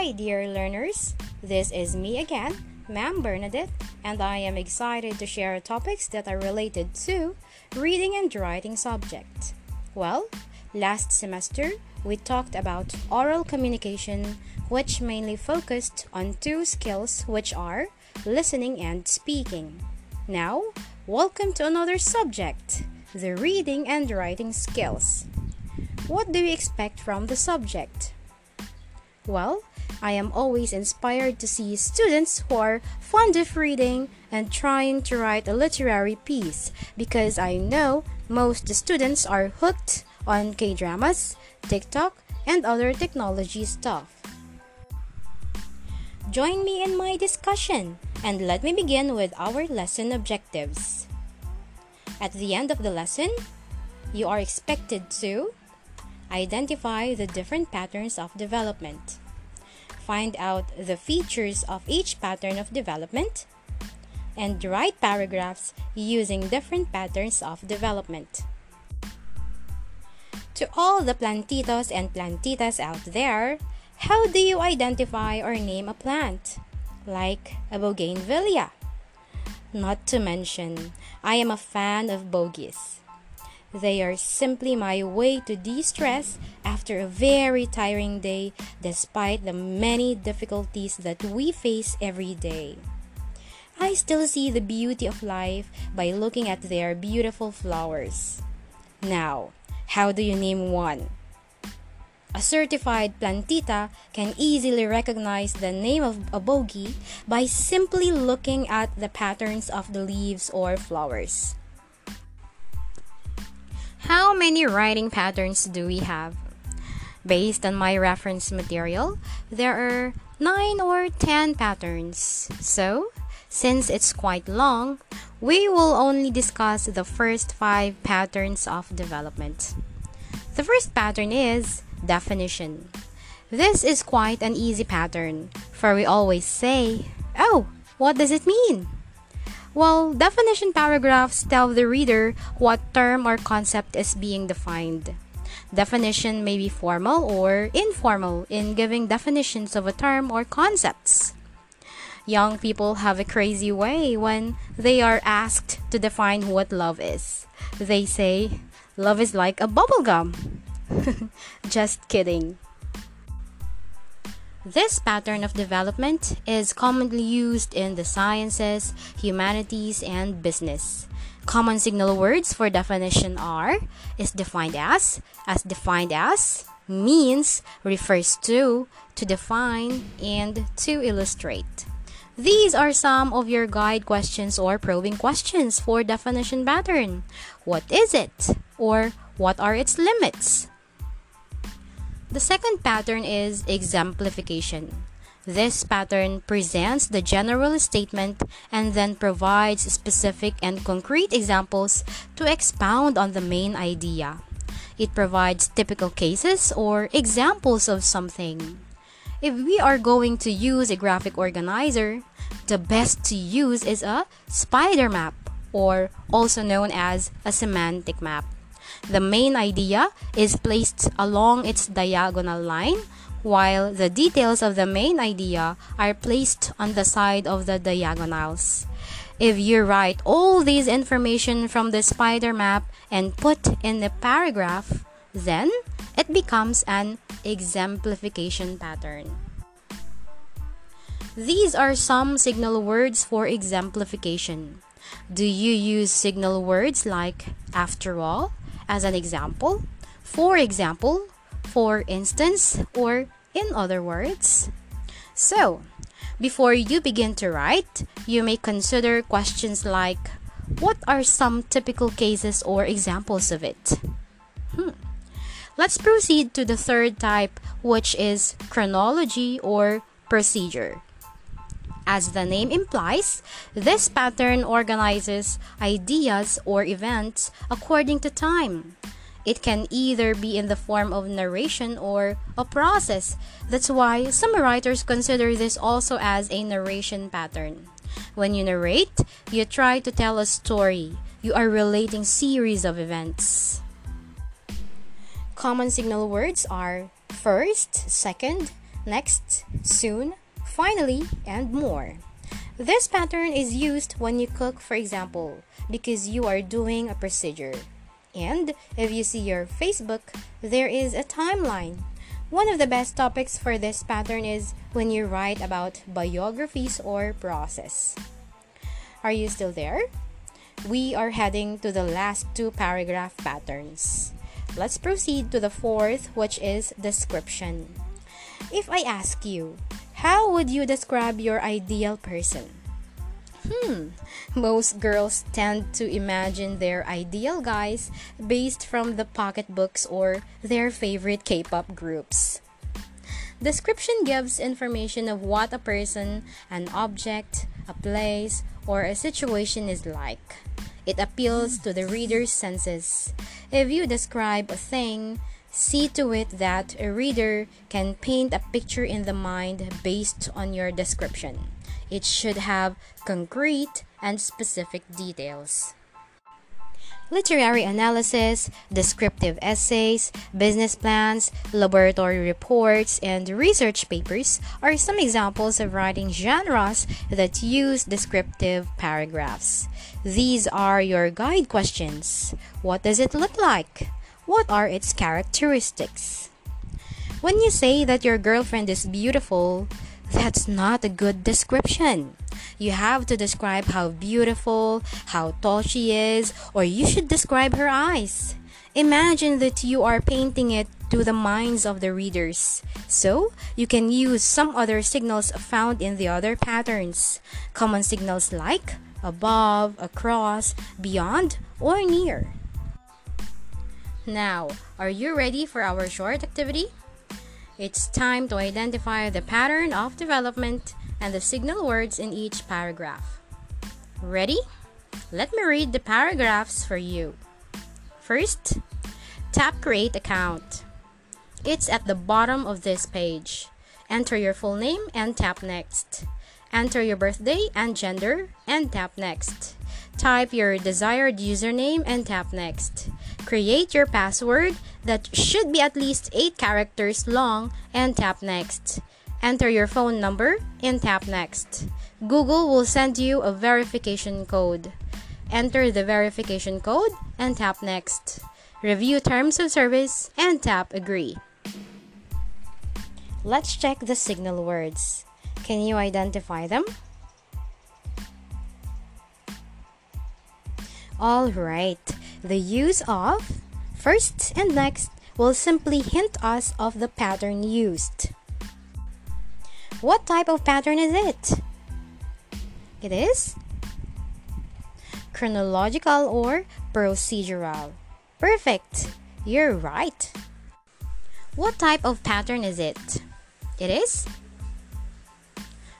Hi dear learners, this is me again, Ma'am Bernadette, and I am excited to share topics that are related to reading and writing subject. Well, last semester, we talked about oral communication, which mainly focused on two skills which are listening and speaking. Now, welcome to another subject, the reading and writing skills. What do you expect from the subject? Well, I am always inspired to see students who are fond of reading and trying to write a literary piece because I know most students are hooked on K-dramas, TikTok, and other technology stuff. Join me in my discussion and let me begin with our lesson objectives. At the end of the lesson, you are expected to identify the different patterns of development. Find out the features of each pattern of development and write paragraphs using different patterns of development. To all the plantitos and plantitas out there, how do you identify or name a plant? Like a bougainvillea. Not to mention, I am a fan of bogeys. They are simply my way to de-stress after a very tiring day despite the many difficulties that we face every day. I still see the beauty of life by looking at their beautiful flowers. Now, how do you name one? A certified plantita can easily recognize the name of a bogey by simply looking at the patterns of the leaves or flowers. How many writing patterns do we have? Based on my reference material, there are 9 or 10 patterns. So, since it's quite long, we will only discuss the first 5 patterns of development. The first pattern is definition. This is quite an easy pattern, for we always say, "Oh, what does it mean?" Well, definition paragraphs tell the reader what term or concept is being defined. Definition may be formal or informal in giving definitions of a term or concepts. Young people have a crazy way when they are asked to define what love is. They say, "Love is like a bubblegum." Just kidding. This pattern of development is commonly used in the sciences, humanities, and business. Common signal words for definition are is defined as, means, refers to define, and to illustrate. These are some of your guide questions or probing questions for definition pattern. What is it? Or what are its limits? The second pattern is exemplification. This pattern presents the general statement and then provides specific and concrete examples to expound on the main idea. It provides typical cases or examples of something. If we are going to use a graphic organizer, the best to use is a spider map, or also known as a semantic map. The main idea is placed along its diagonal line, while the details of the main idea are placed on the side of the diagonals. If you write all these information from the spider map and put in a paragraph, then it becomes an exemplification pattern. These are some signal words for exemplification. Do you use signal words like after all, as an example, for instance, or in other words? So, before you begin to write, you may consider questions like, what are some typical cases or examples of it? Let's proceed to the third type, which is chronology or procedure. As the name implies, this pattern organizes ideas or events according to time. It can either be in the form of narration or a process. That's why some writers consider this also as a narration pattern. When you narrate, you try to tell a story. You are relating series of events. Common signal words are first, second, next, soon, finally, and more. This pattern is used when you cook, for example, because you are doing a procedure. And if you see your Facebook, there is a timeline. One of the best topics for this pattern is when you write about biographies or process. Are you still there? We are heading to the last two paragraph patterns. Let's proceed to the fourth, which is description. If I ask you, how would you describe your ideal person? Most girls tend to imagine their ideal guys based from the pocketbooks or their favorite K-pop groups. Description gives information of what a person, an object, a place, or a situation is like. It appeals to the reader's senses. If you describe a thing, see to it that a reader can paint a picture in the mind based on your description. It should have concrete and specific details. Literary analysis, descriptive essays, business plans, laboratory reports, and research papers are some examples of writing genres that use descriptive paragraphs. These are your guide questions. What does it look like? What are its characteristics? When you say that your girlfriend is beautiful, that's not a good description. You have to describe how beautiful, how tall she is, or you should describe her eyes. Imagine that you are painting it to the minds of the readers. So, you can use some other signals found in the other patterns. Common signals like above, across, beyond, or near. Now, are you ready for our short activity? It's time to identify the pattern of development and the signal words in each paragraph. Ready? Let me read the paragraphs for you. First, tap Create Account. It's at the bottom of this page. Enter your full name and tap Next. Enter your birthday and gender and tap Next. Type your desired username and tap Next. Create your password that should be at least 8 characters long and tap Next. Enter your phone number and tap Next. Google will send you a verification code. Enter the verification code and tap Next. Review terms of service and tap Agree. Let's check the signal words. Can you identify them? Alright, the use of first and next will simply hint us of the pattern used. What type of pattern is it? It is chronological or procedural. Perfect! You're right! What type of pattern is it? It is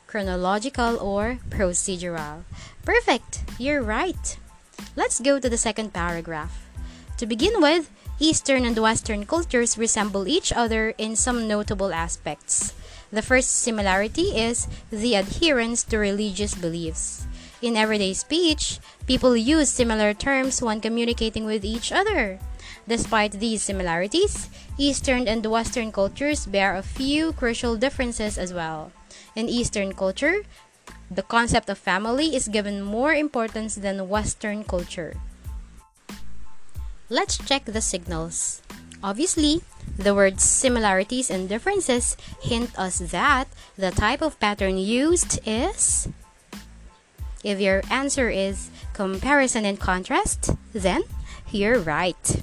chronological or procedural. Perfect! You're right! Let's go to the second paragraph. To begin with, Eastern and Western cultures resemble each other in some notable aspects. The first similarity is the adherence to religious beliefs. In everyday speech, people use similar terms when communicating with each other. Despite these similarities, Eastern and Western cultures bear a few crucial differences as well. In Eastern culture, the concept of family is given more importance than Western culture. Let's check the signals. Obviously, the words similarities and differences hint us that the type of pattern used is... If your answer is comparison and contrast, then you're right.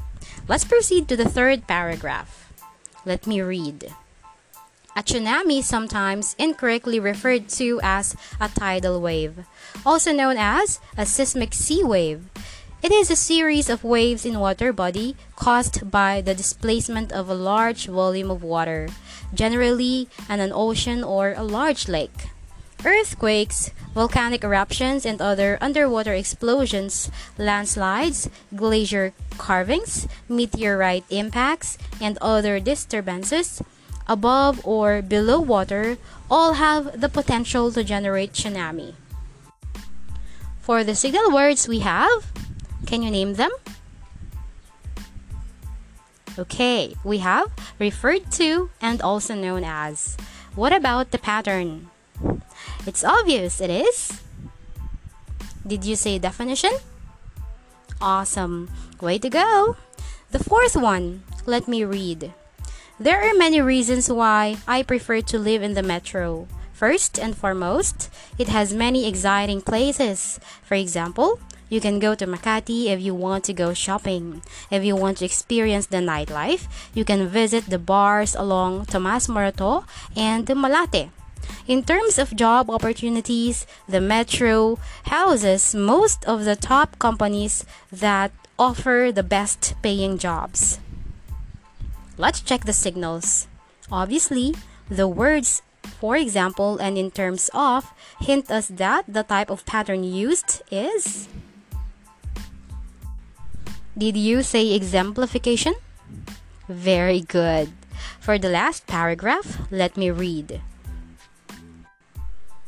Let's proceed to the third paragraph. Let me read. A tsunami is sometimes incorrectly referred to as a tidal wave, also known as a seismic sea wave. It is a series of waves in water body caused by the displacement of a large volume of water, generally in an ocean or a large lake. Earthquakes, volcanic eruptions and other underwater explosions, landslides, glacier carvings, meteorite impacts, and other disturbances above or below water all have the potential to generate tsunami. For the signal words we have, can you name them? Okay, we have referred to and also known as. What about the pattern? It's obvious, it is. Did you say definition? Awesome. Way to go. The fourth one. Let me read. There are many reasons why I prefer to live in the metro. First and foremost, it has many exciting places. For example, you can go to Makati if you want to go shopping. If you want to experience the nightlife, you can visit the bars along Tomas Morato and Malate. In terms of job opportunities, the metro houses most of the top companies that offer the best paying jobs. Let's check the signals. Obviously, the words for example and in terms of hint us that the type of pattern used is. Did you say exemplification? Very good. For the last paragraph, let me read.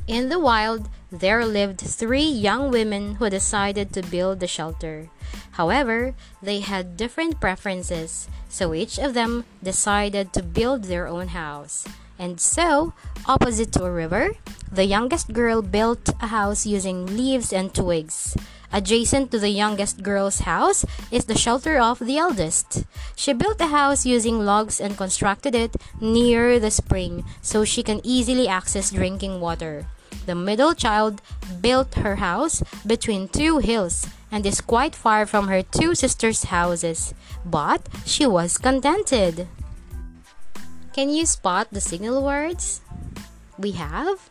In the wild, there lived 3 young women who decided to build the shelter. However, they had different preferences, so each of them decided to build their own house. And so, opposite to a river, the youngest girl built a house using leaves and twigs. Adjacent to the youngest girl's house is the shelter of the eldest. She built a house using logs and constructed it near the spring so she can easily access drinking water. The middle child built her house between 2 hills and is quite far from her 2 sisters' houses, but she was contented. Can you spot the signal words? We have,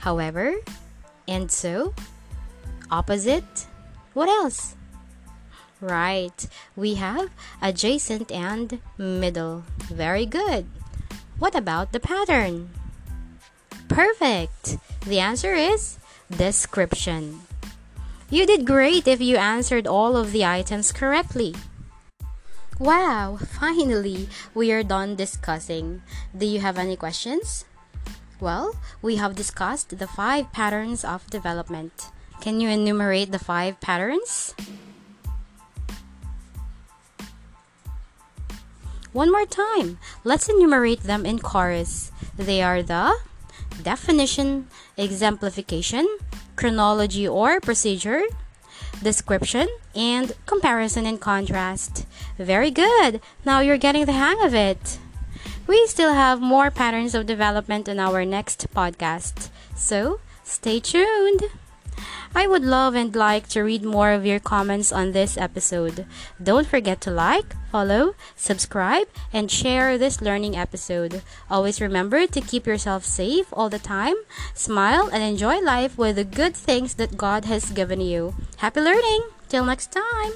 however, and so, opposite, what else? Right, we have adjacent and middle. Very good. What about the pattern? Perfect. The answer is description. You did great if you answered all of the items correctly. Wow, finally, we are done discussing. Do you have any questions? Well, we have discussed the 5 patterns of development. Can you enumerate the 5 patterns? One more time, let's enumerate them in chorus. They are the definition, exemplification, chronology or procedure, description, and comparison and contrast. Very good! Now you're getting the hang of it. We still have more patterns of development in our next podcast, so stay tuned. I would love and like to read more of your comments on this episode. Don't forget to like, follow, subscribe, and share this learning episode. Always remember to keep yourself safe all the time. Smile and enjoy life with the good things that God has given you. Happy learning! Till next time!